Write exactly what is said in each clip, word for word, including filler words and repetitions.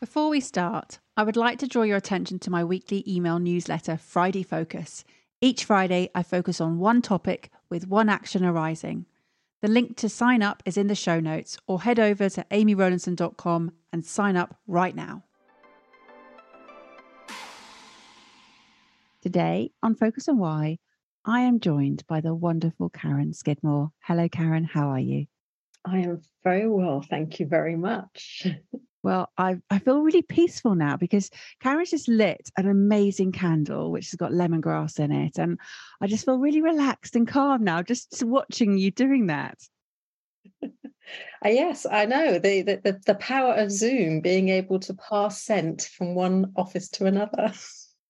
Before we start, I would like to draw your attention to my weekly email newsletter, Friday Focus. Each Friday, I focus on one topic with one action arising. The link to sign up is in the show notes, or head over to amy rowlandson dot com and sign up right now. Today on Focus on Why, I am joined by the wonderful Karen Skidmore. Hello, Karen. How are you? I am very well. Thank you very much. Well, I I feel really peaceful now because Karen's just lit an amazing candle, which has got lemongrass in it. And I just feel really relaxed and calm now, just watching you doing that. Yes, I know. The, the, the power of Zoom, being able to pass scent from one office to another.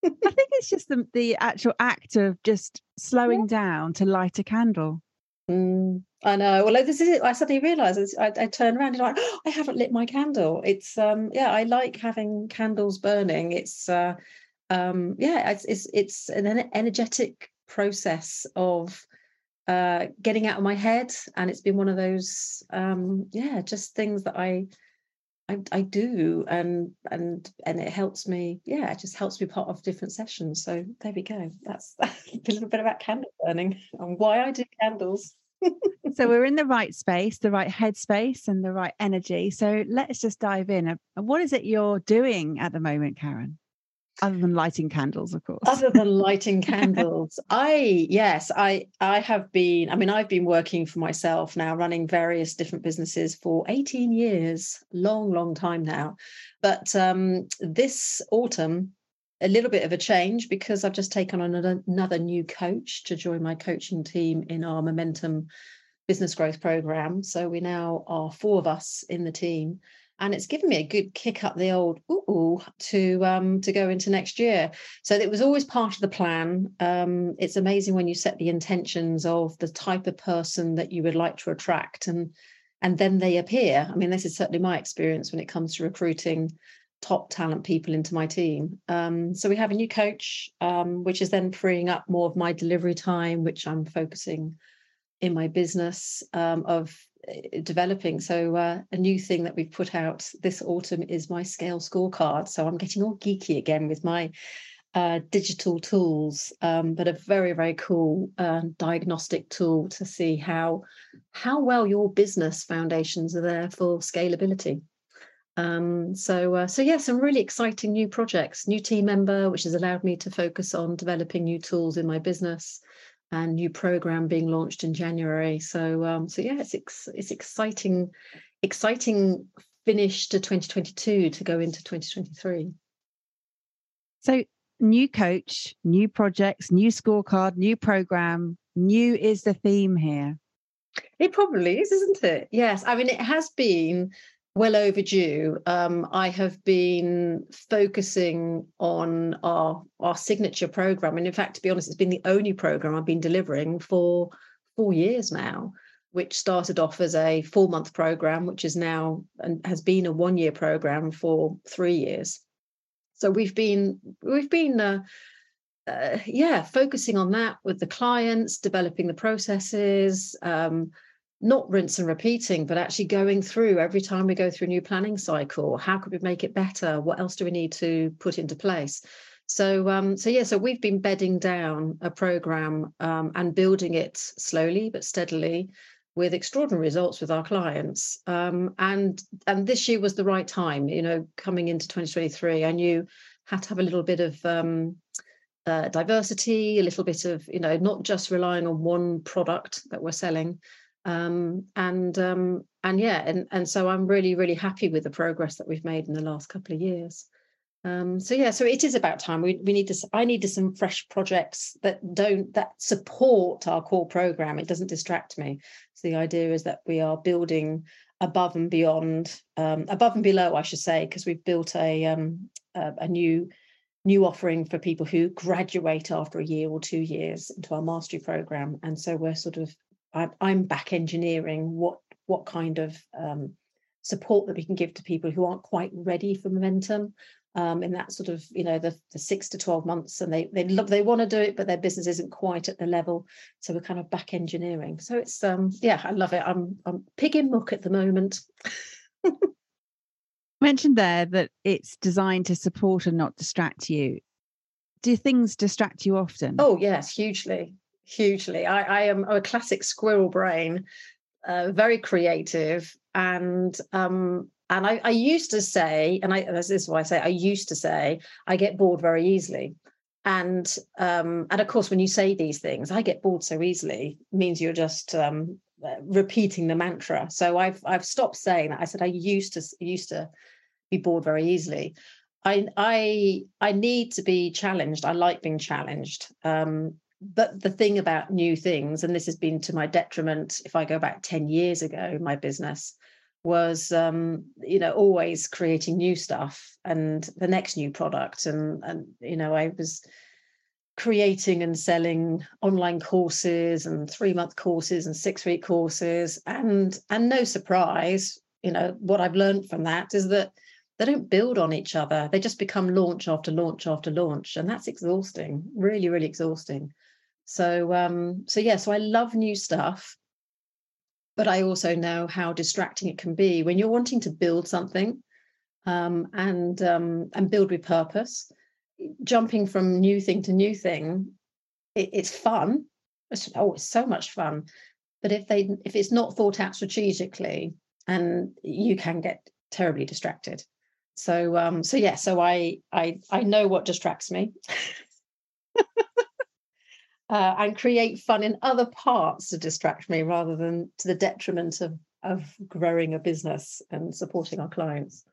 I think it's just the, the actual act of just slowing yeah. down to light a candle. Mm, I know. Well, this is it. I suddenly realised I, I turn around and I'm like, oh, I haven't lit my candle. It's um, yeah. I like having candles burning. It's uh, um, yeah. It's, it's it's an energetic process of uh, getting out of my head, and it's been one of those um, yeah, just things that I, I I do, and and and it helps me. Yeah, it just helps me part of different sessions. So there we go. That's a little bit about candle burning and why I do candles. So we're in the right space, the right headspace and the right energy. So let's just dive in. What is it you're doing at the moment, Karen? Other than lighting candles, of course. Other than lighting candles. I, yes, I I have been, I mean, I've been working for myself now, running various different businesses for eighteen years, long, long time now. But um, this autumn, a little bit of a change because I've just taken on another new coach to join my coaching team in our Momentum business growth program. So we now are four of us in the team, and it's given me a good kick up the old ooh, ooh to um to go into next year. So it was always part of the plan. Um, it's amazing when you set the intentions of the type of person that you would like to attract, and and then they appear. I mean, this is certainly my experience when it comes to recruiting top talent people into my team. Um, so we have a new coach, um, which is then freeing up more of my delivery time, which I'm focusing in my business um, of developing. So uh, a new thing that we've put out this autumn is my scale scorecard. So I'm getting all geeky again with my uh, digital tools, um, but a very, very cool uh, diagnostic tool to see how how well your business foundations are there for scalability. Um, so, uh, so yeah, some really exciting new projects, new team member, which has allowed me to focus on developing new tools in my business, and new program being launched in January. So, um, so yeah, it's, ex- it's exciting, exciting finish to twenty twenty-two to go into twenty twenty-three. So new coach, new projects, new scorecard, new program, new is the theme here. It probably is, isn't it? Yes. I mean, it has been well overdue. Um, I have been focusing on our our signature program, and in fact, to be honest, it's been the only program I've been delivering for four years now, which started off as a four-month program, which is now and has been a one-year program for three years. So we've been we've been uh, uh, yeah focusing on that with the clients, developing the processes. Um, Not rinse and repeating, but actually going through every time we go through a new planning cycle. How could we make it better? What else do we need to put into place? So, um, so yeah, so we've been bedding down a program um, and building it slowly but steadily, with extraordinary results with our clients. Um, and and this year was the right time. You know, coming into twenty twenty-three, I knew I had to have a little bit of Um, uh, diversity, a little bit of you know, not just relying on one product that we're selling. Um, and um, and yeah, and, and so I'm really, really happy with the progress that we've made in the last couple of years. Um, so yeah, so it is about time. We we need to. I need some fresh projects that don't that support our core program. It doesn't distract me. So the idea is that we are building above and beyond, um, above and below, I should say, because we've built a, um, a a new new offering for people who graduate after a year or two years into our mastery program. And so we're sort of, I'm, I'm back engineering what what kind of um, support that we can give to people who aren't quite ready for Momentum. Um, in that sort of, you know, the, the six to twelve months, and they they love, they want to do it, but their business isn't quite at the level. So we're kind of back engineering. So it's, um, yeah, I love it. I'm I'm pig in muck at the moment. You mentioned there that it's designed to support and not distract you. Do things distract you often? Oh, yes, hugely, hugely. I, I am a classic squirrel brain, uh, very creative, and um And I, I used to say, and I, this is why I say, I used to say, I get bored very easily. And um, and of course, when you say these things, I get bored so easily, means you're just um, repeating the mantra. So I've I've stopped saying that. I said I used to used to be bored very easily. I I I need to be challenged. I like being challenged. Um, but the thing about new things, and this has been to my detriment, if I go back ten years ago, my business was, um, you know, always creating new stuff and the next new product. And, and, you know, I was creating and selling online courses and three month courses and six week courses. And, and no surprise, you know, what I've learned from that is that they don't build on each other. They just become launch after launch after launch. And that's exhausting, really, really exhausting. So, um, so yeah, so I love new stuff. But I also know how distracting it can be when you're wanting to build something um, and um, and build with purpose. Jumping from new thing to new thing, it, it's fun. It's, oh, it's so much fun. But if they if it's not thought out strategically, and you can get terribly distracted. So um, so yeah. So I I I know what distracts me. Uh, and create fun in other parts to distract me rather than to the detriment of, of growing a business and supporting our clients.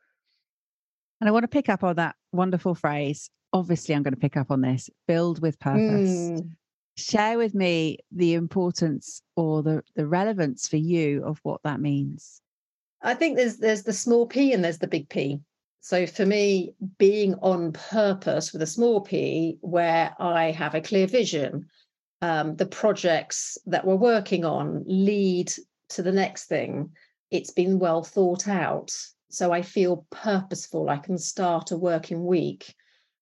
And I want to pick up on that wonderful phrase. Obviously, I'm going to pick up on this. Build with purpose. Mm. Share with me the importance or the, the relevance for you of what that means. I think there's there's the small P and there's the big P. So for me, being on purpose with a small P, where I have a clear vision, um, the projects that we're working on lead to the next thing. It's been well thought out. So I feel purposeful. I can start a working week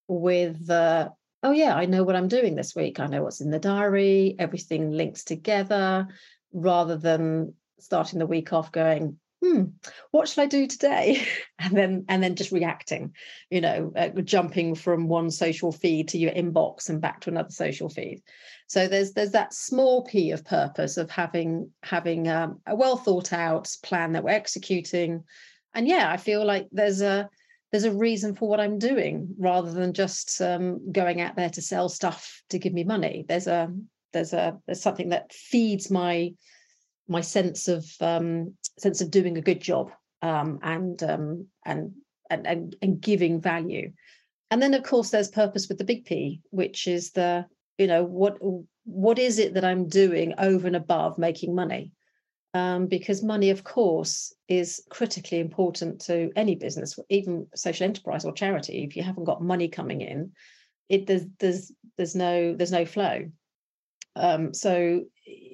with, uh, oh yeah, I know what I'm doing this week. I know what's in the diary. Everything links together, rather than starting the week off going, Hmm, what should I do today? And then and then just reacting, you know, uh, jumping from one social feed to your inbox and back to another social feed. So there's there's that small P of purpose of having having um, a well thought out plan that we're executing. And yeah, I feel like there's a there's a reason for what I'm doing, rather than just um, going out there to sell stuff to give me money. There's a there's a there's something that feeds my my sense of um, sense of doing a good job um, and, um, and and and and giving value. And then, of course, there's purpose with the big P, which is the, you know, what what is it that I'm doing over and above making money? Um, because money, of course, is critically important to any business, even social enterprise or charity. If you haven't got money coming in, it there's there's there's no there's no flow. Um, so,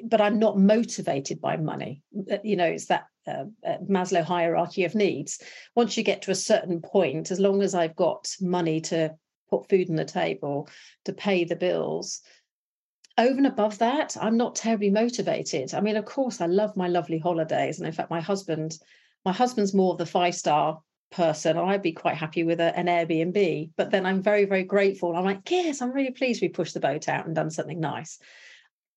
but I'm not motivated by money. You know, it's that uh, Maslow hierarchy of needs. Once you get to a certain point, as long as I've got money to put food on the table, to pay the bills, over and above that, I'm not terribly motivated. I mean, of course, I love my lovely holidays. And in fact, my husband, my husband's more of the five-star person, and I'd be quite happy with a, an Airbnb. But then I'm very, very grateful. I'm like, yes, I'm really pleased we pushed the boat out and done something nice.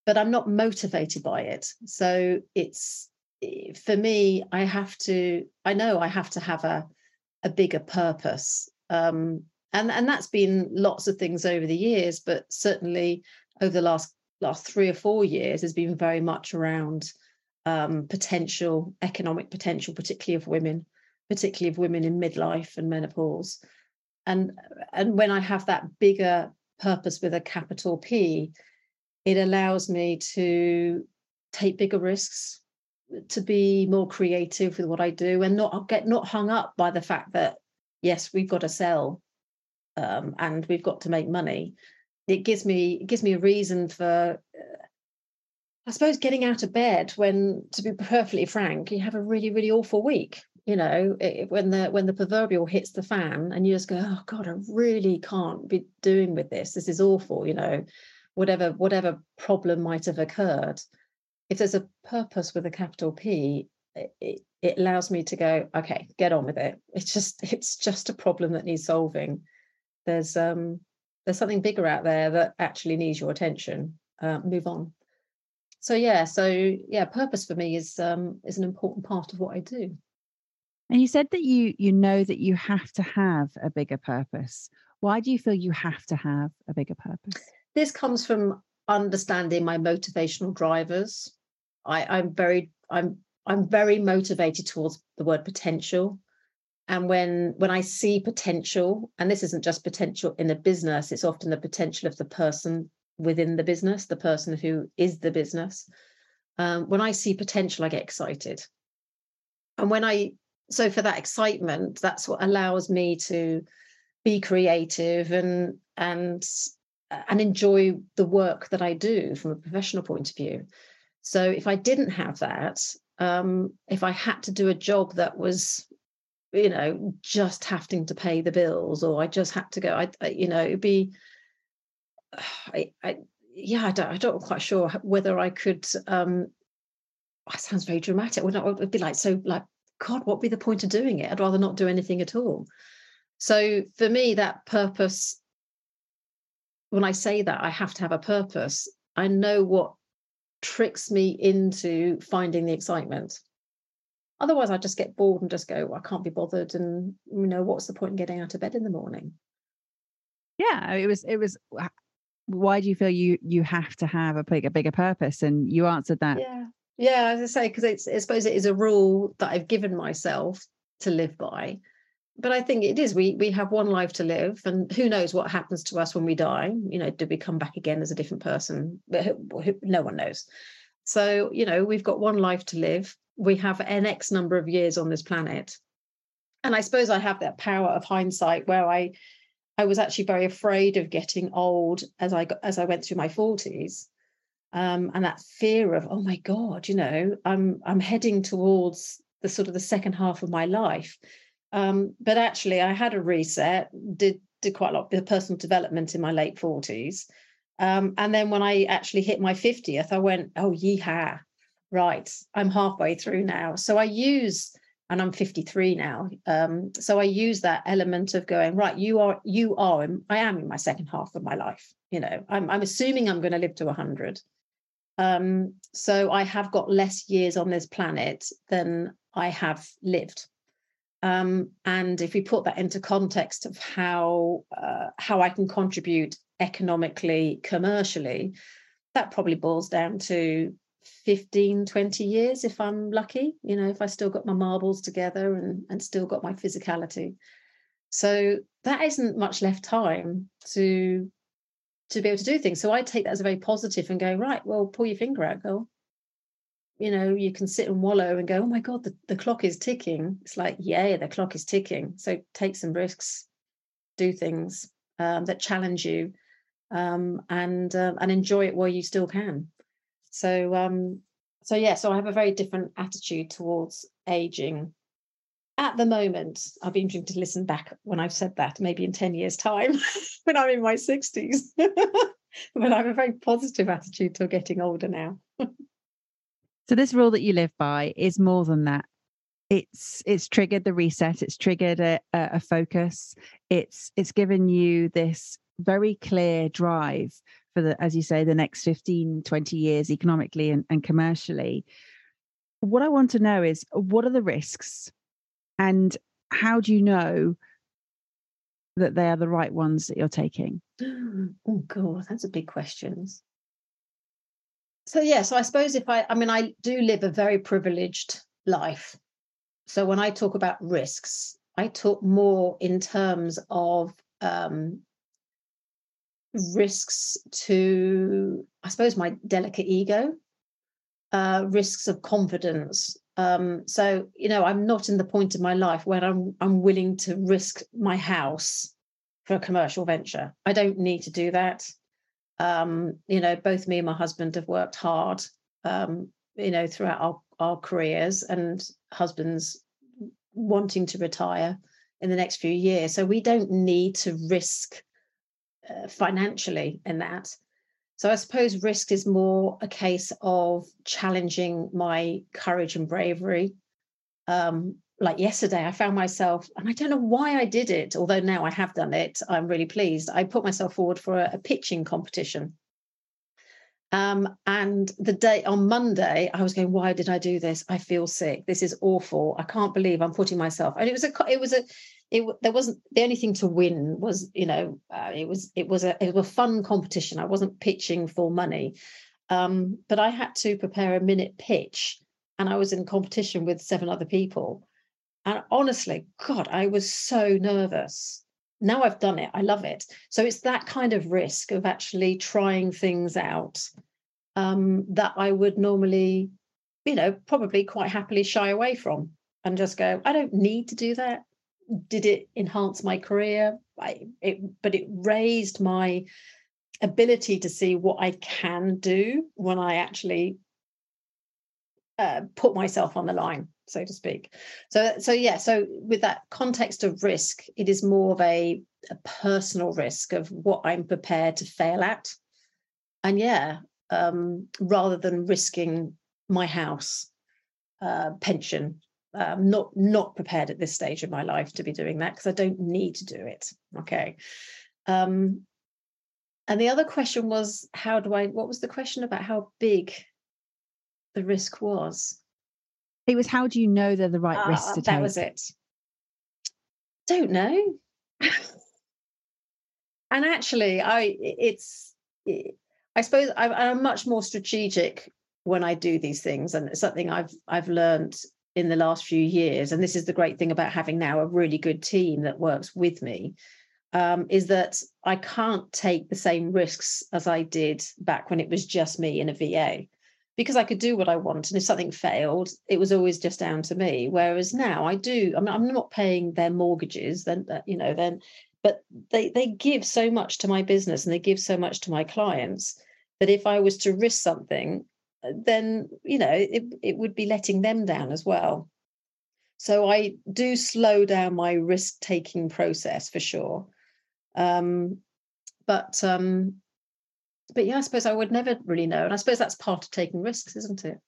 But I'm not motivated by it. So it's, for me, I have to, I know I have to have a, a bigger purpose. Um, and, and that's been lots of things over the years, but certainly over the last, last three or four years has been very much around um, potential, economic potential, particularly of women, particularly of women in midlife and menopause. And, and when I have that bigger purpose with a capital P, it allows me to take bigger risks, to be more creative with what I do and not get not hung up by the fact that, yes, we've got to sell um, and we've got to make money. It gives me it gives me a reason for, uh, I suppose, getting out of bed when, to be perfectly frank, you have a really, really awful week. You know, it, when the when the proverbial hits the fan and you just go, oh, God, I really can't be doing with this. This is awful, you know, whatever whatever problem might have occurred. If there's a purpose with a capital P, it, it allows me to go, OK, get on with it. It's just it's just a problem that needs solving. There's um there's something bigger out there that actually needs your attention. Uh, move on. So, yeah. So, yeah, purpose for me is um is an important part of what I do. And you said that you you know that you have to have a bigger purpose. Why do you feel you have to have a bigger purpose? This comes from understanding my motivational drivers. I, I'm very I'm I'm very motivated towards the word potential. And when when I see potential, and this isn't just potential in the business, it's often the potential of the person within the business, the person who is the business. Um, when I see potential, I get excited. And when I So for that excitement, that's what allows me to be creative and and and enjoy the work that I do from a professional point of view. So if I didn't have that, um, if I had to do a job that was, you know, just having to pay the bills, or I just had to go, I, I you know, it'd be, I, I yeah, I don't, I don't quite sure whether I could. Um, oh, it sounds very dramatic. It would be like so like. God, what would be the point of doing it? I'd rather not do anything at all. So for me, that purpose, when I say that I have to have a purpose, I know what tricks me into finding the excitement. Otherwise, I just get bored and just go, well, I can't be bothered. And, you know, what's the point in getting out of bed in the morning? Yeah, it was, it was, why do you feel you, you have to have a bigger, bigger purpose? And you answered that. Yeah. Yeah, as I say, because it's I suppose it is a rule that I've given myself to live by. But I think it is. We we have one life to live, and who knows what happens to us when we die? You know, do we come back again as a different person? No one knows. So, you know, we've got one life to live. We have an X number of years on this planet. And I suppose I have that power of hindsight where I I was actually very afraid of getting old as I got, as I went through my forties. Um, and that fear of, oh, my God, you know, I'm I'm heading towards the sort of the second half of my life. Um, but actually, I had a reset, did did quite a lot of personal development in my late forties. Um, and then when I actually hit my fiftieth, I went, oh, yeehaw, right, I'm halfway through now. So I use, and I'm fifty-three now. Um, so I use that element of going, right, you are, you are, in, I am in my second half of my life. You know, I'm, I'm assuming I'm going to live to one hundred. Um, so I have got less years on this planet than I have lived. Um, and if we put that into context of how uh, how I can contribute economically, commercially, that probably boils down to fifteen, twenty years if I'm lucky, you know, if I still got my marbles together and, and still got my physicality. So that isn't much left time to... to be able to do things. So I take that as a very positive and go, right, well, pull your finger out, girl. You know, you can sit and wallow and go, oh my God, the, the clock is ticking. It's like, yeah, the clock is ticking. So take some risks, do things um, that challenge you um, and uh, and enjoy it while you still can. So, um, so yeah, so I have a very different attitude towards aging. At the moment, I'll be interested to listen back when I've said that, maybe in ten years' time, when I'm in my sixties. But I have a very positive attitude to getting older now. So this rule that you live by is more than that. It's it's triggered the reset. It's triggered a, a focus. It's it's given you this very clear drive for, the, as you say, the next fifteen, twenty years economically and, and commercially. What I want to know is, what are the risks? And how do you know that they are the right ones that you're taking? Oh, God, that's a big question. So, yeah, so I suppose if I, I mean, I do live a very privileged life. So when I talk about risks, I talk more in terms of um, risks to, I suppose, my delicate ego. uh, risks of confidence. Um, so, you know, I'm not in the point of my life where I'm, I'm willing to risk my house for a commercial venture. I don't need to do that. Um, you know, both me and my husband have worked hard, um, you know, throughout our, our careers, and husband's wanting to retire in the next few years. So we don't need to risk uh, financially in that. So I suppose risk is more a case of challenging my courage and bravery. Um, like yesterday, I found myself, and I don't know why I did it, although now I have done it, I'm really pleased. I put myself forward for a, a pitching competition. Um, and the day on Monday, I was going, why did I do this? I feel sick. This is awful. I can't believe I'm putting myself. And it was a, it was a, it there wasn't the only thing to win was, you know, uh, it was, it was a, it was a fun competition. I wasn't pitching for money, um, but I had to prepare a minute pitch, and I was in competition with seven other people. And honestly, God, I was so nervous. Now I've done it. I love it. So it's that kind of risk of actually trying things out um, that I would normally, you know, probably quite happily shy away from and just go, I don't need to do that. Did it enhance my career? I, it, but it raised my ability to see what I can do when I actually uh, put myself on the line, so to speak. So, so yeah, so with that context of risk, it is more of a, a personal risk of what I'm prepared to fail at. And yeah, um, rather than risking my house, uh, pension, I'm not, not prepared at this stage of my life to be doing that because I don't need to do it. Okay. Um, and the other question was, how do I, what was the question about how big the risk was? It was, how do you know they're the right uh, risks to that take? That was it. Don't know. And actually, I it's I suppose I'm, I'm much more strategic when I do these things, and it's something I've I've learned in the last few years. And this is the great thing about having now a really good team that works with me, um, is that I can't take the same risks as I did back when it was just me in a V A. Because I could do what I want, and if something failed, it was always just down to me. Whereas now I do, I mean, I'm not paying their mortgages, then you know, then, but they they give so much to my business and they give so much to my clients that if I was to risk something, then you know, it it would be letting them down as well. So I do slow down my risk-taking process for sure, um, but. Um, But yeah, I suppose I would never really know. And I suppose that's part of taking risks, isn't it?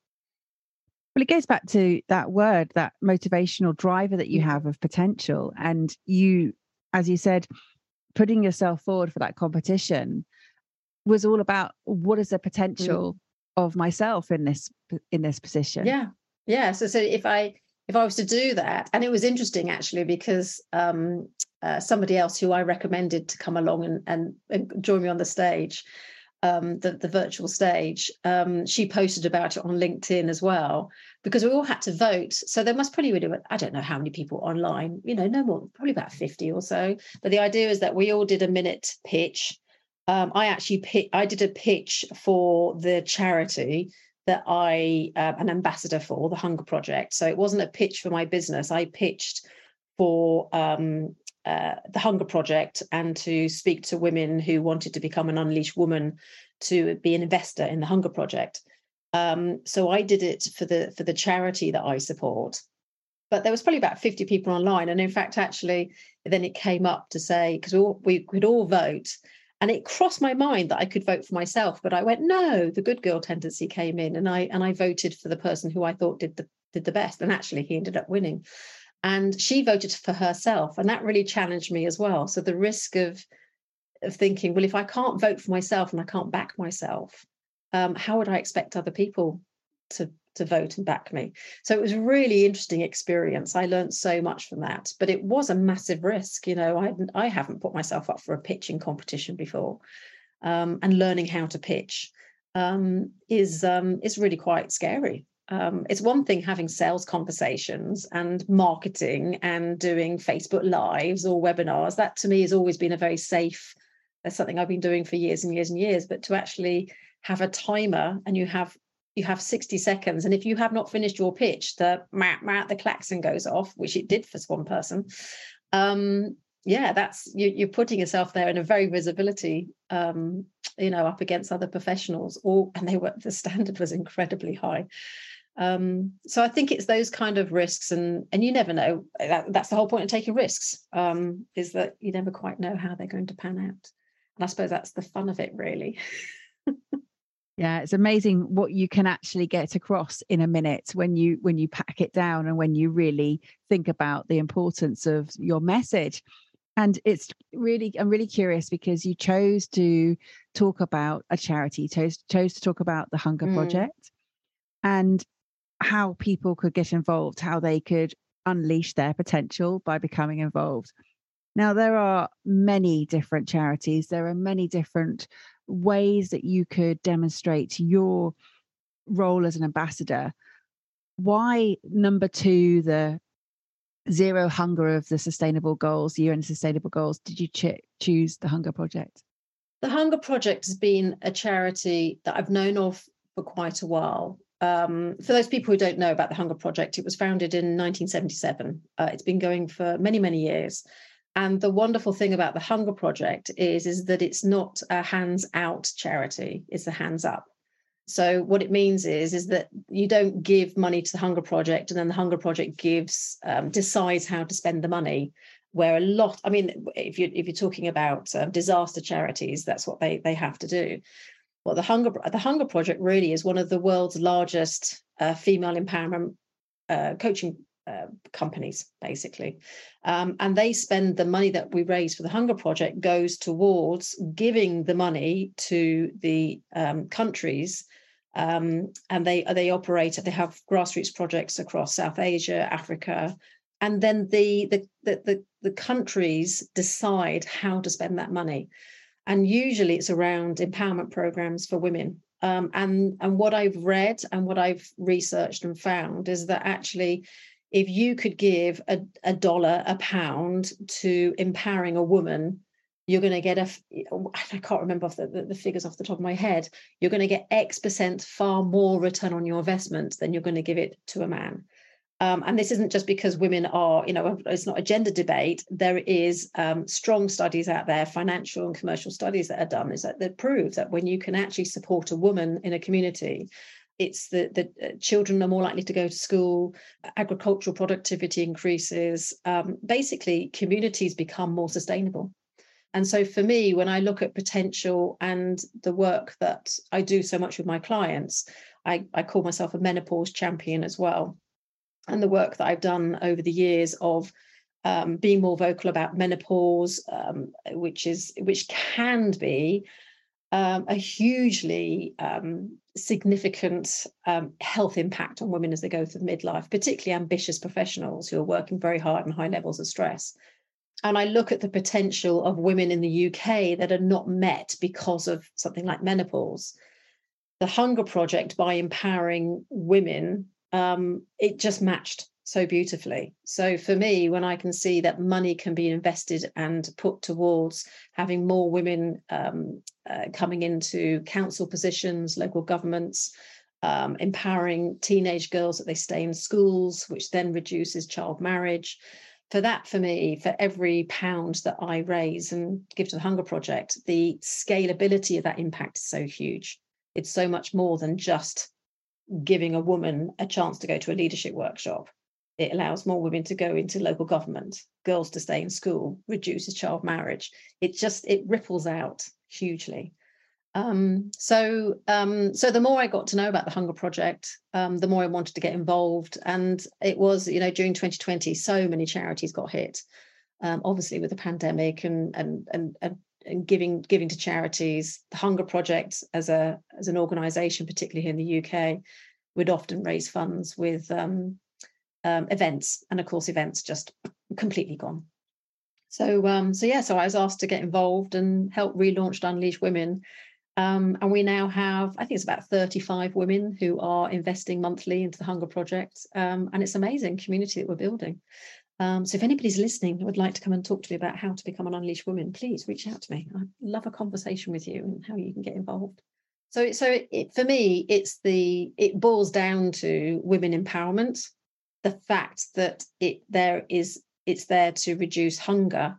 Well, it goes back to that word, that motivational driver that you have of potential. And you, as you said, putting yourself forward for that competition was all about what is the potential mm-hmm. of myself in this in this position. Yeah. Yeah. So, so if I if I was to do that, and it was interesting, actually, because um, uh, somebody else who I recommended to come along and, and, and join me on the stage, Um, the, the virtual stage, um, she posted about it on LinkedIn as well, because we all had to vote. So there must probably, really, I don't know how many people online, you know, no more, probably about fifty or so. But the idea is that we all did a minute pitch. Um, I actually, pi- I did a pitch for the charity that I am uh, an ambassador for, the Hunger Project. So it wasn't a pitch for my business. I pitched for um, Uh, the Hunger Project, and to speak to women who wanted to become an unleashed woman to be an investor in the Hunger Project. Um, so I did it for the for the charity that I support. But there was probably about fifty people online, and in fact, actually, then it came up to say, because we, we could all vote, and it crossed my mind that I could vote for myself, but I went, no, the good girl tendency came in, and I and I voted for the person who I thought did the did the best, and actually, he ended up winning. And she voted for herself. And that really challenged me as well. So the risk of, of thinking, well, if I can't vote for myself and I can't back myself, um, how would I expect other people to, to vote and back me? So it was a really interesting experience. I learned so much from that. But it was a massive risk. You know, I, I haven't put myself up for a pitching competition before. Um, and learning how to pitch um, is um, is really quite scary. Um, it's one thing having sales conversations and marketing and doing Facebook Lives or webinars. That to me has always been a very safe, that's something I've been doing for years and years and years, but to actually have a timer and you have you have sixty seconds. And if you have not finished your pitch, the the klaxon goes off, which it did for one person. Um, yeah, that's you, you're putting yourself there in a very visibility, um, you know, up against other professionals. Or and they were the standard was incredibly high. Um, so I think it's those kind of risks, and and you never know. That, that's the whole point of taking risks, um, is that you never quite know how they're going to pan out. And I suppose that's the fun of it, really. Yeah, it's amazing what you can actually get across in a minute when you when you pack it down and when you really think about the importance of your message. And it's really, I'm really curious because you chose to talk about a charity, chose, chose to talk about the Hunger mm. Project and how people could get involved, how they could unleash their potential by becoming involved. Now, there are many different charities. There are many different ways that you could demonstrate your role as an ambassador. Why number two, the zero hunger of the sustainable goals, the U N Sustainable Goals, did you ch- choose the Hunger Project? The Hunger Project has been a charity that I've known of for quite a while. Um, for those people who don't know about the Hunger Project, it was founded in nineteen seventy-seven. Uh, it's been going for many, many years. And the wonderful thing about the Hunger Project is, is that it's not a hands-out charity, it's a hands-up. So what it means is, is that you don't give money to the Hunger Project and then the Hunger Project gives, um, decides how to spend the money, where a lot, I mean, if, you, if you're talking about uh, disaster charities, that's what they, they have to do. Well, the Hunger, the Hunger Project really is one of the world's largest uh, female empowerment uh, coaching Uh, companies, basically. Um, and they spend the money that we raise for the Hunger Project goes towards giving the money to the um, countries. Um, and they they operate, they have grassroots projects across South Asia, Africa. And then the the the the, the countries decide how to spend that money. And usually it's around empowerment programs for women. Um, and, and what I've read and what I've researched and found is that actually, if you could give a, a dollar, a pound to empowering a woman, you're going to get a, I can't remember off the, the, the figures off the top of my head, you're going to get X percent far more return on your investment than you're going to give it to a man. Um, and this isn't just because women are, you know, it's not a gender debate. There is um, strong studies out there, financial and commercial studies that are done, is that they prove that when you can actually support a woman in a community, it's that the children are more likely to go to school, agricultural productivity increases. Um, basically, communities become more sustainable. And so for me, when I look at potential and the work that I do so much with my clients, I, I call myself a menopause champion as well. And the work that I've done over the years of um, being more vocal about menopause, um, which is which can be Um, a hugely um, significant um, health impact on women as they go through midlife, particularly ambitious professionals who are working very hard and high levels of stress. And I look at the potential of women in the U K that are not met because of something like menopause. The Hunger Project, by empowering women, um, it just matched so beautifully. So for me, when I can see that money can be invested and put towards having more women um, uh, coming into council positions, local governments, um, empowering teenage girls that they stay in schools, which then reduces child marriage. For that, for me, for every pound that I raise and give to the Hunger Project, the scalability of that impact is so huge. It's so much more than just giving a woman a chance to go to a leadership workshop. It allows more women to go into local government, girls to stay in school, reduces child marriage. It just, it ripples out hugely. Um, so um, so the more I got to know about the Hunger Project, um, the more I wanted to get involved. And it was, you know, during twenty twenty, so many charities got hit, um, obviously with the pandemic and, and, and, and, and giving giving to charities. The Hunger Project as a as an organisation, particularly here in the U K, would often raise funds with um Um, events, and of course events just completely gone. So um, so yeah, so I was asked to get involved and help relaunch Unleashed Women, um, and we now have, I think it's about thirty-five women who are investing monthly into the Hunger Project, um, and it's an amazing community that we're building. Um, so if anybody's listening and would like to come and talk to me about how to become an Unleashed Woman, please reach out to me. I'd love a conversation with you and how you can get involved. So, so it, for me, it's the it boils down to women empowerment, the fact that it there is it's there to reduce hunger.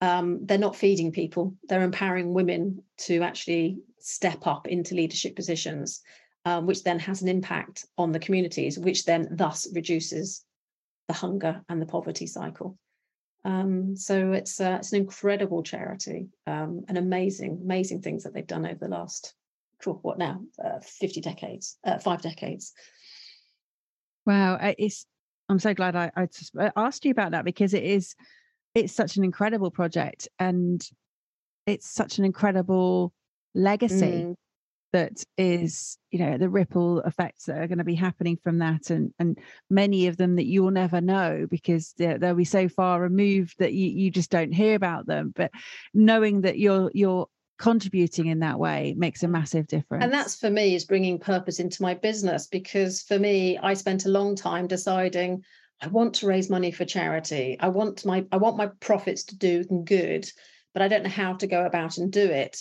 Um, they're not feeding people; they're empowering women to actually step up into leadership positions, um, which then has an impact on the communities, which then thus reduces the hunger and the poverty cycle. Um, so it's uh, it's an incredible charity, um, and amazing, amazing things that they've done over the last. What now? Uh, Fifty decades, uh, five decades. Wow, it's. I'm so glad I, I asked you about that, because it is. It's such an incredible project, and it's such an incredible legacy mm. that is, you know, the ripple effects that are going to be happening from that, and and many of them that you'll never know, because they're, they'll be so far removed that you you just don't hear about them. But knowing that you're you're contributing in that way makes a massive difference. And that's, for me, is bringing purpose into my business, because for me, I spent a long time deciding I want to raise money for charity. I want my I want my profits to do good, but I don't know how to go about and do it.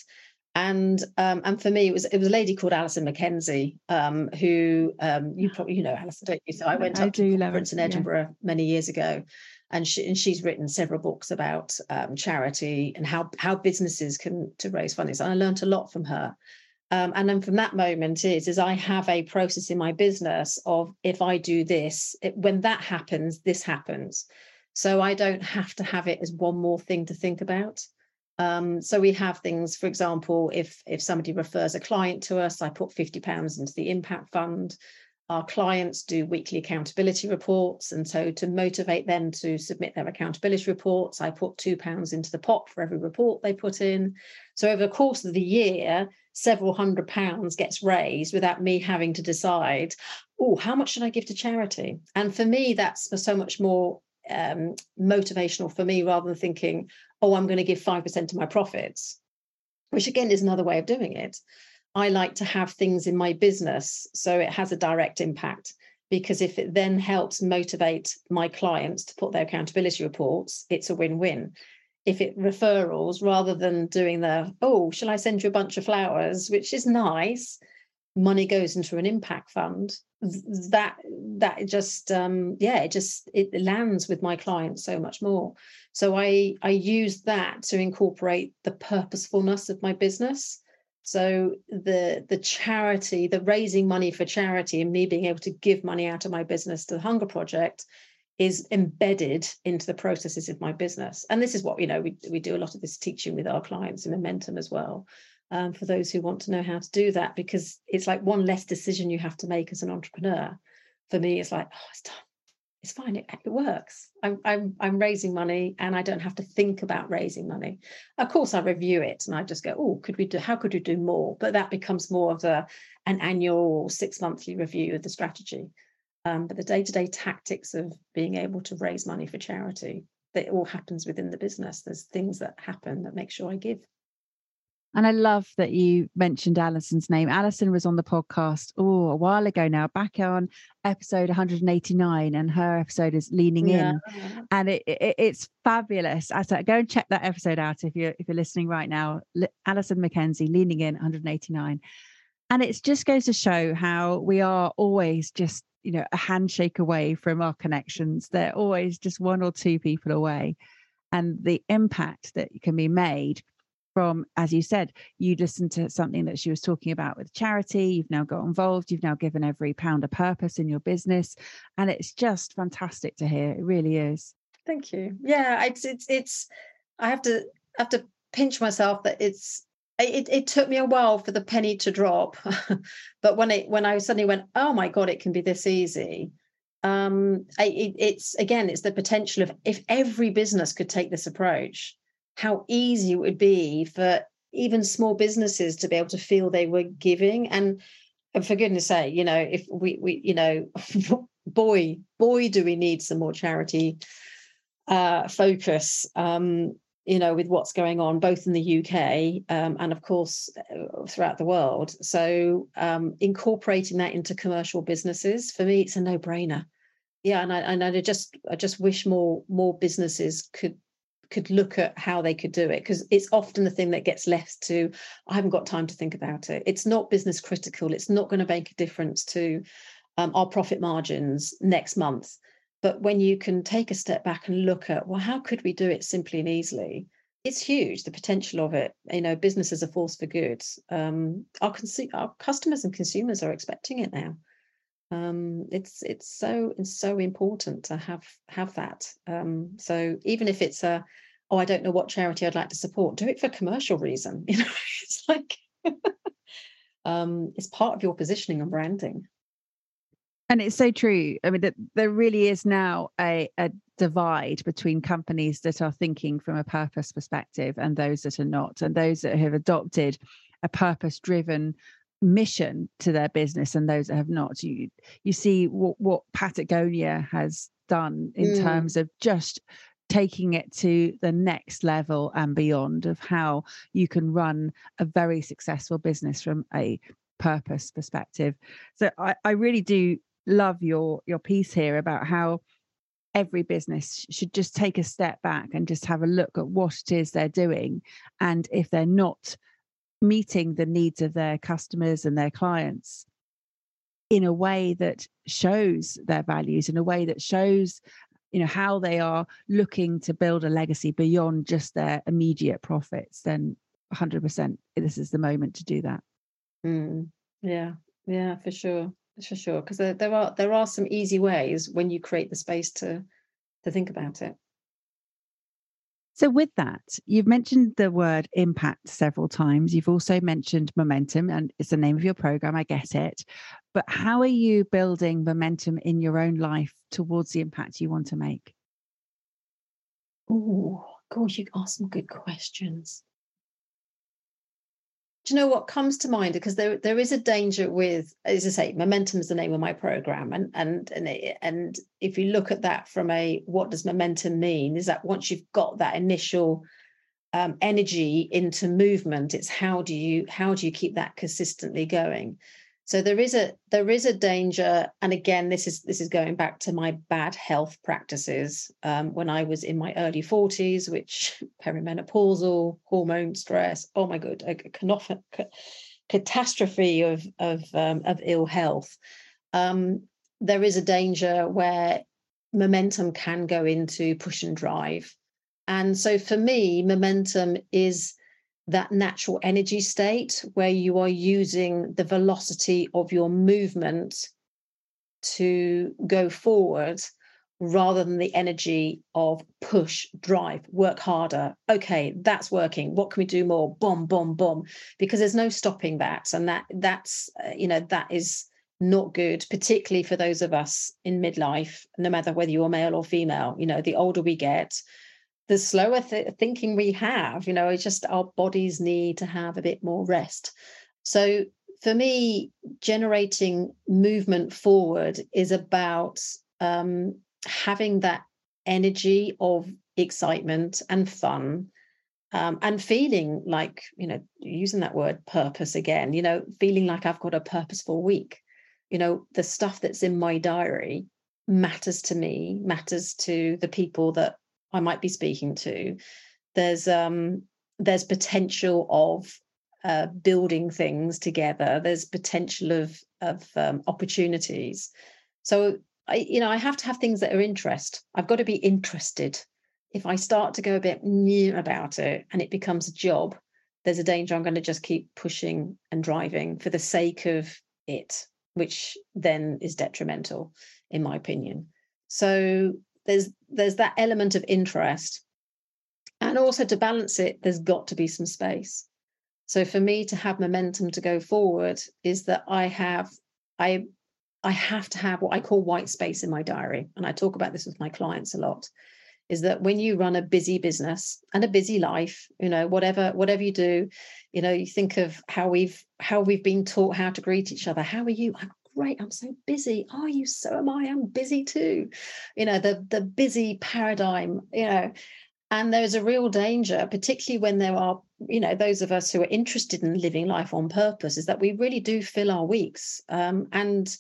And um, and for me, it was it was a lady called Alison McKenzie, um, who um, you probably you know Alison, don't you? So I went I up to a conference in Edinburgh yeah. many years ago. And she and she's written several books about um, charity and how how businesses can to raise funds. And I learned a lot from her. Um, and then from that moment is is I have a process in my business of, if I do this, it, when that happens, this happens. So I don't have to have it as one more thing to think about. Um, so we have things, for example, if if somebody refers a client to us, I put fifty pounds into the impact fund. Our clients do weekly accountability reports, and so to motivate them to submit their accountability reports, I put two pounds into the pot for every report they put in. So over the course of the year, several hundred pounds gets raised without me having to decide, oh, how much should I give to charity? And for me, that's so much more um, motivational for me, rather than thinking, oh, I'm going to give five percent of my profits, which again is another way of doing it. I like to have things in my business so it has a direct impact, because if it then helps motivate my clients to put their accountability reports, it's a win-win. If it referrals, rather than doing the, oh, shall I send you a bunch of flowers, which is nice, money goes into an impact fund. That that just, um, yeah, it just, it lands with my clients so much more. So I I use that to incorporate the purposefulness of my business. So the the charity, the raising money for charity, and me being able to give money out of my business to the Hunger Project is embedded into the processes of my business. And this is what, you know, we, we do a lot of this teaching with our clients in Momentum as well, um, for those who want to know how to do that, because it's like one less decision you have to make as an entrepreneur. For me, it's like, oh, it's done. It's fine. It, it works. I'm, I'm, I'm raising money, and I don't have to think about raising money. Of course, I review it and I just go, oh, could we do, how could we do more? But that becomes more of a, an annual six monthly review of the strategy. Um, but the day-to-day tactics of being able to raise money for charity, that all happens within the business. There's things that happen that make sure I give. And I love that you mentioned Alison's name. Alison was on the podcast oh, a while ago now, back on episode one hundred eighty-nine, and her episode is Leaning yeah. In. And it, it, it's fabulous. I said, go and check that episode out if you're, if you're listening right now. Le- Alison McKenzie, Leaning In, one hundred eighty-nine. And it just goes to show how we are always just, you know, a handshake away from our connections. They're always just one or two people away. And the impact that can be made from, as you said, you listened to something that she was talking about with charity, you've now got involved, you've now given every pound a purpose in your business. And it's just fantastic to hear. It really is. Thank you. Yeah, it's, it's, it's I have to, have to pinch myself that it's, it, it took me a while for the penny to drop. But when it, when I suddenly went, oh my God, it can be this easy. Um, I, it, it's, again, it's the potential of, if every business could take this approach, how easy it would be for even small businesses to be able to feel they were giving. And, and for goodness sake, you know, if we, we you know, boy, boy, do we need some more charity uh, focus, um, you know, with what's going on, both in the U K um, and, of course, throughout the world. So um, incorporating that into commercial businesses, for me, it's a no brainer. Yeah. And I, and I just I just wish more more businesses could could look at how they could do it, because it's often the thing that gets left to, I haven't got time to think about it. It's not business critical. It's not going to make a difference to um, our profit margins next month. But when you can take a step back and look at, well, how could we do it simply and easily? It's huge, the potential of it. You know, business is a force for good. Um, our, consu- our customers and consumers are expecting it now. Um, it's it's so and so important to have have that. Um, so even if it's a, oh, I don't know what charity I'd like to support, do it for commercial reason. You know, it's like um, it's part of your positioning and branding. And it's so true. I mean, that there really is now a, a divide between companies that are thinking from a purpose perspective and those that are not, and those that have adopted a purpose-driven mission to their business and those that have not. You you see what, what Patagonia has done in mm. terms of just taking it to the next level and beyond of how you can run a very successful business from a purpose perspective. So I, I really do love your your piece here about how every business should just take a step back and just have a look at what it is they're doing, and if they're not meeting the needs of their customers and their clients in a way that shows their values, in a way that shows, you know, how they are looking to build a legacy beyond just their immediate profits, then one hundred percent this is the moment to do that. Mm. Yeah, yeah, for sure. For sure. Because there, there are there are some easy ways when you create the space to to think about it. So with that, you've mentioned the word impact several times. You've also mentioned momentum, and it's the name of your program. I get it. But how are you building momentum in your own life towards the impact you want to make? Oh, gosh, you asked some good questions. Do you know what comes to mind? Because there, there is a danger with, as I say, Momentum is the name of my program. And and and it, and if you look at that from a, what does momentum mean? Is that once you've got that initial um, energy into movement, it's how do you how do you keep that consistently going? So there is a there is a danger. And again, this is this is going back to my bad health practices um, when I was in my early forties, which perimenopausal, hormone stress. Oh, my God, a catastrophe of of um, of ill health. Um, there is a danger where momentum can go into push and drive. And so for me, momentum is that natural energy state where you are using the velocity of your movement to go forward rather than the energy of push, drive, work harder. Okay, that's working. What can we do more? Boom, boom, boom. Because there's no stopping that. And that that's, uh, you know, that is not good, particularly for those of us in midlife, no matter whether you're male or female. You know, the older we get, the slower th- thinking we have. You know, it's just our bodies need to have a bit more rest. So for me, generating movement forward is about um, having that energy of excitement and fun um, and feeling like, you know, using that word purpose again, you know, feeling like I've got a purposeful week. You know, the stuff that's in my diary matters to me, matters to the people that I might be speaking to. There's um, there's potential of uh, building things together. There's potential of of um, opportunities. So I, you know, I have to have things that are interest. I've got to be interested. If I start to go a bit new about it and it becomes a job, there's a danger I'm going to just keep pushing and driving for the sake of it, which then is detrimental, in my opinion. So There's there's that element of interest. And also to balance it, there's got to be some space. So for me to have momentum to go forward is that I have I I have to have what I call white space in my diary. And I talk about this with my clients a lot, is that when you run a busy business and a busy life, you know, whatever, whatever you do, you know, you think of how we've how we've been taught how to greet each other. How are you? I'm great, I'm so busy. Oh, you, so am I, I'm busy too. You know, the the busy paradigm, you know, and there's a real danger, particularly when there are, you know, those of us who are interested in living life on purpose, is that we really do fill our weeks. Um, and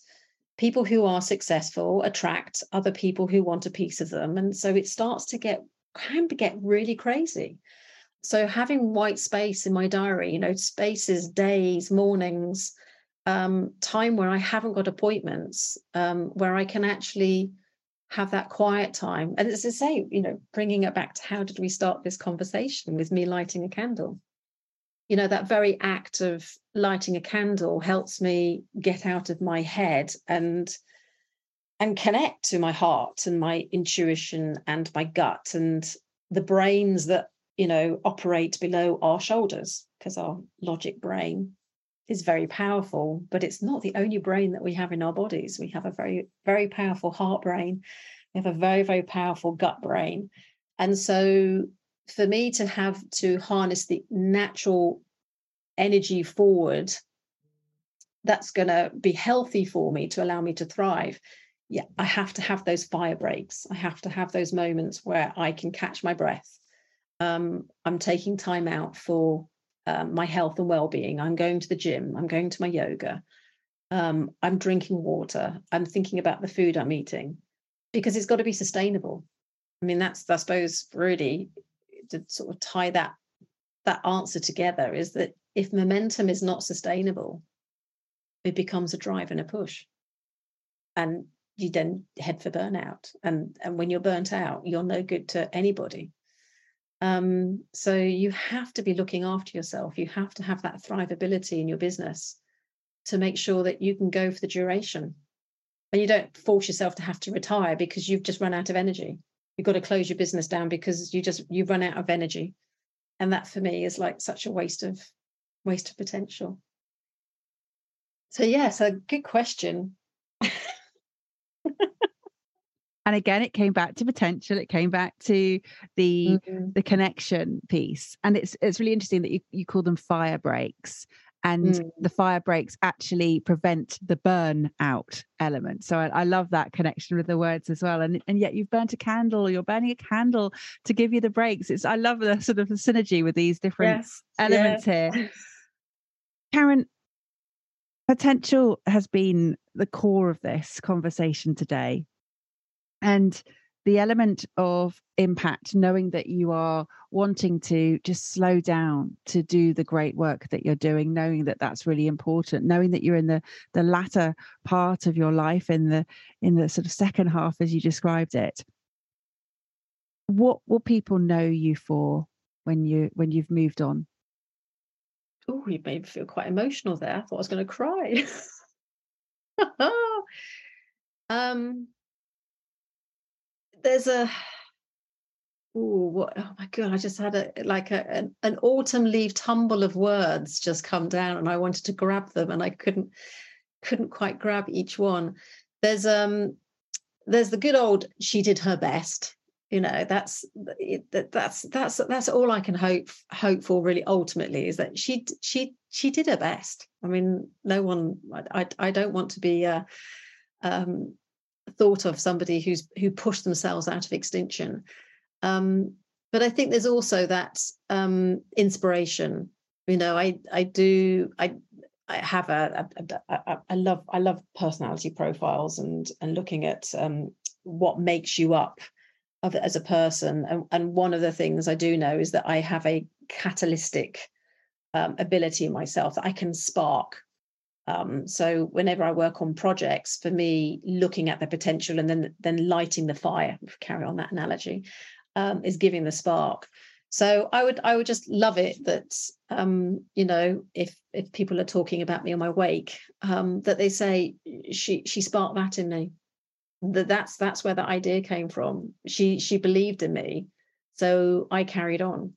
people who are successful attract other people who want a piece of them. And so it starts to get can get really crazy. So having white space in my diary, you know, spaces, days, mornings, um, time where I haven't got appointments, um, where I can actually have that quiet time. And it's the same, you know, bringing it back to how did we start this conversation with me lighting a candle? You know, that very act of lighting a candle helps me get out of my head and and connect to my heart and my intuition and my gut and the brains that, you know, operate below our shoulders, because our logic brain is very powerful, but it's not the only brain that we have in our bodies. We have a very, very powerful heart brain. We have a very, very powerful gut brain. And so for me to have to harness the natural energy forward, that's going to be healthy for me to allow me to thrive. Yeah, I have to have those fire breaks. I have to have those moments where I can catch my breath. Um, I'm taking time out for Um, my health and well-being. I'm going to the gym. I'm going to my yoga. Um, I'm drinking water. I'm thinking about the food I'm eating, because it's got to be sustainable. I mean, that's, I suppose, really to sort of tie that that answer together is that if momentum is not sustainable, it becomes a drive and a push, and you then head for burnout. And and when you're burnt out, you're no good to anybody. Um, so you have to be looking after yourself. You have to have that thrivability in your business to make sure that you can go for the duration. And you don't force yourself to have to retire because you've just run out of energy. You've got to close your business down because you just, you run out of energy. And that for me is like such a waste of, waste of potential. So yeah, so good question. And again, it came back to potential. It came back to the mm-hmm. the connection piece. And it's it's really interesting that you, you call them fire breaks. And mm. the fire breaks actually prevent the burnout element. So I, I love that connection with the words as well. And and yet you've burnt a candle, or you're burning a candle to give you the breaks. It's I love the sort of the synergy with these different yes. elements yes. here. Karen, potential has been the core of this conversation today. And the element of impact, knowing that you are wanting to just slow down to do the great work that you're doing, knowing that that's really important, knowing that you're in the, the latter part of your life, in the in the sort of second half, as you described it. What will people know you for when, you, when you've moved on? Oh, you made me feel quite emotional there. I thought I was going to cry. um. There's a, oh, what, oh my God, I just had a like a, an, an autumn leaf tumble of words just come down, and I wanted to grab them and I couldn't, couldn't quite grab each one. There's um, there's the good old, she did her best. You know, that's, that's, that's, that's all I can hope, hope for really ultimately, is that she, she, she did her best. I mean, no one, I, I, I don't want to be, uh, um, thought of somebody who's who pushed themselves out of extinction, um but I think there's also that um inspiration. You know, I I do I I have a, a, a, a I love I love personality profiles and and looking at um what makes you up of, as a person, and, and one of the things I do know is that I have a catalytic um, ability in myself that I can spark. Um, so whenever I work on projects, for me, looking at the potential and then then lighting the fire, carry on that analogy, um, is giving the spark. So I would I would just love it that, um, you know, if if people are talking about me on my wake, um, that they say she she sparked that in me. That that's that's where the idea came from. She she believed in me, so I carried on.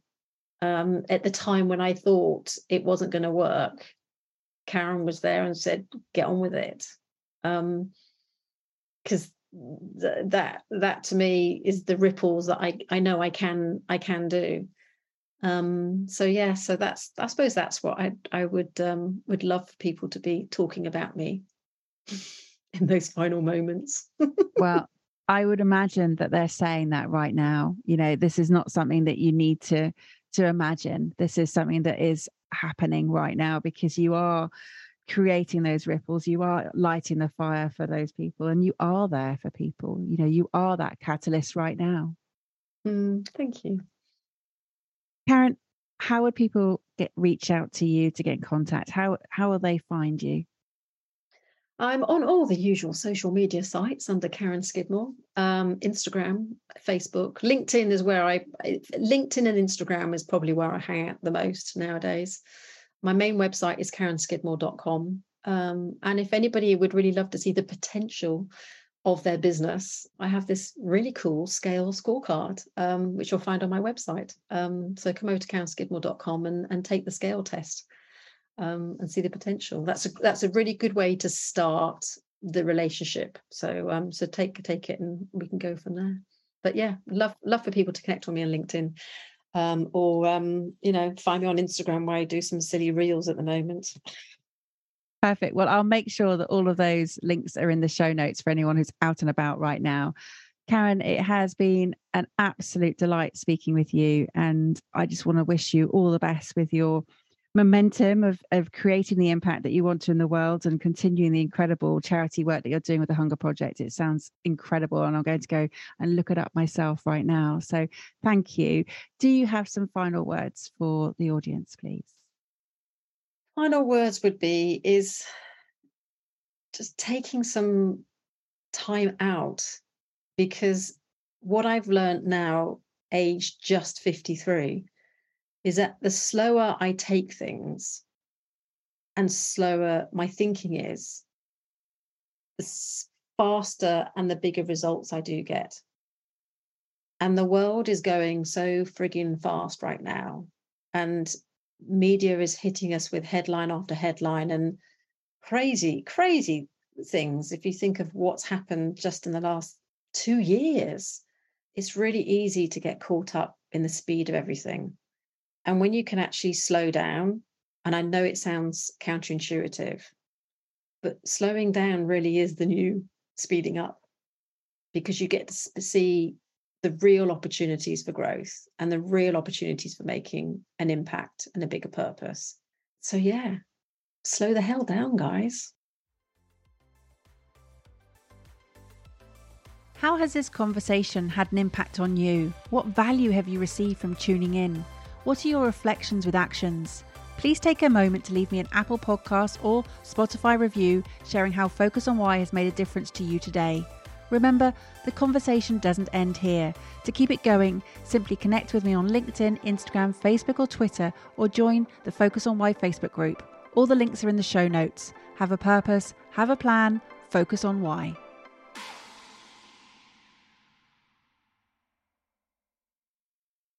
Um, at the time when I thought it wasn't going to work, Karen was there and said, get on with it. Um, because th- that, that to me is the ripples that I, I know I can, I can do. Um, so yeah, so that's, I suppose that's what I, I would, um, would love for people to be talking about me in those final moments. Well, I would imagine that they're saying that right now. You know, this is not something that you need to, to imagine. This is something that is happening right now, because you are creating those ripples, you are lighting the fire for those people, and you are there for people. You know, you are that catalyst right now. Mm, thank you. Karen, how would people get reach out to you to get in contact? How how will they find you? I'm on all the usual social media sites under Karen Skidmore, um, Instagram, Facebook, LinkedIn is where I, LinkedIn and Instagram is probably where I hang out the most nowadays. My main website is karen skidmore dot com. Um, and if anybody would really love to see the potential of their business, I have this really cool scale scorecard, um, which you'll find on my website. Um, so come over to karen skidmore dot com and, and take the scale test. Um, and see the potential. That's a that's a really good way to start the relationship. So um, so take take it and we can go from there. But yeah, love love for people to connect with me on LinkedIn, um, or um, you know, find me on Instagram where I do some silly reels at the moment. Perfect. Well, I'll make sure that all of those links are in the show notes for anyone who's out and about right now. Karen, it has been an absolute delight speaking with you, and I just want to wish you all the best with your momentum of, of creating the impact that you want to in the world and continuing the incredible charity work that you're doing with the Hunger Project. It sounds incredible, and I'm going to go and look it up myself right now. So thank you. Do you have some final words for the audience, please? Final words would be is just taking some time out, because what I've learned now, aged just fifty-three, is that the slower I take things and slower my thinking is, the faster and the bigger results I do get. And the world is going so frigging fast right now. And media is hitting us with headline after headline and crazy, crazy things. If you think of what's happened just in the last two years, it's really easy to get caught up in the speed of everything. And when you can actually slow down, and I know it sounds counterintuitive, but slowing down really is the new speeding up, because you get to see the real opportunities for growth and the real opportunities for making an impact and a bigger purpose. So yeah, slow the hell down, guys. How has this conversation had an impact on you? What value have you received from tuning in? What are your reflections with actions? Please take a moment to leave me an Apple Podcast or Spotify review sharing how Focus on Why has made a difference to you today. Remember, the conversation doesn't end here. To keep it going, simply connect with me on LinkedIn, Instagram, Facebook or Twitter, or join the Focus on Why Facebook group. All the links are in the show notes. Have a purpose, have a plan, focus on why.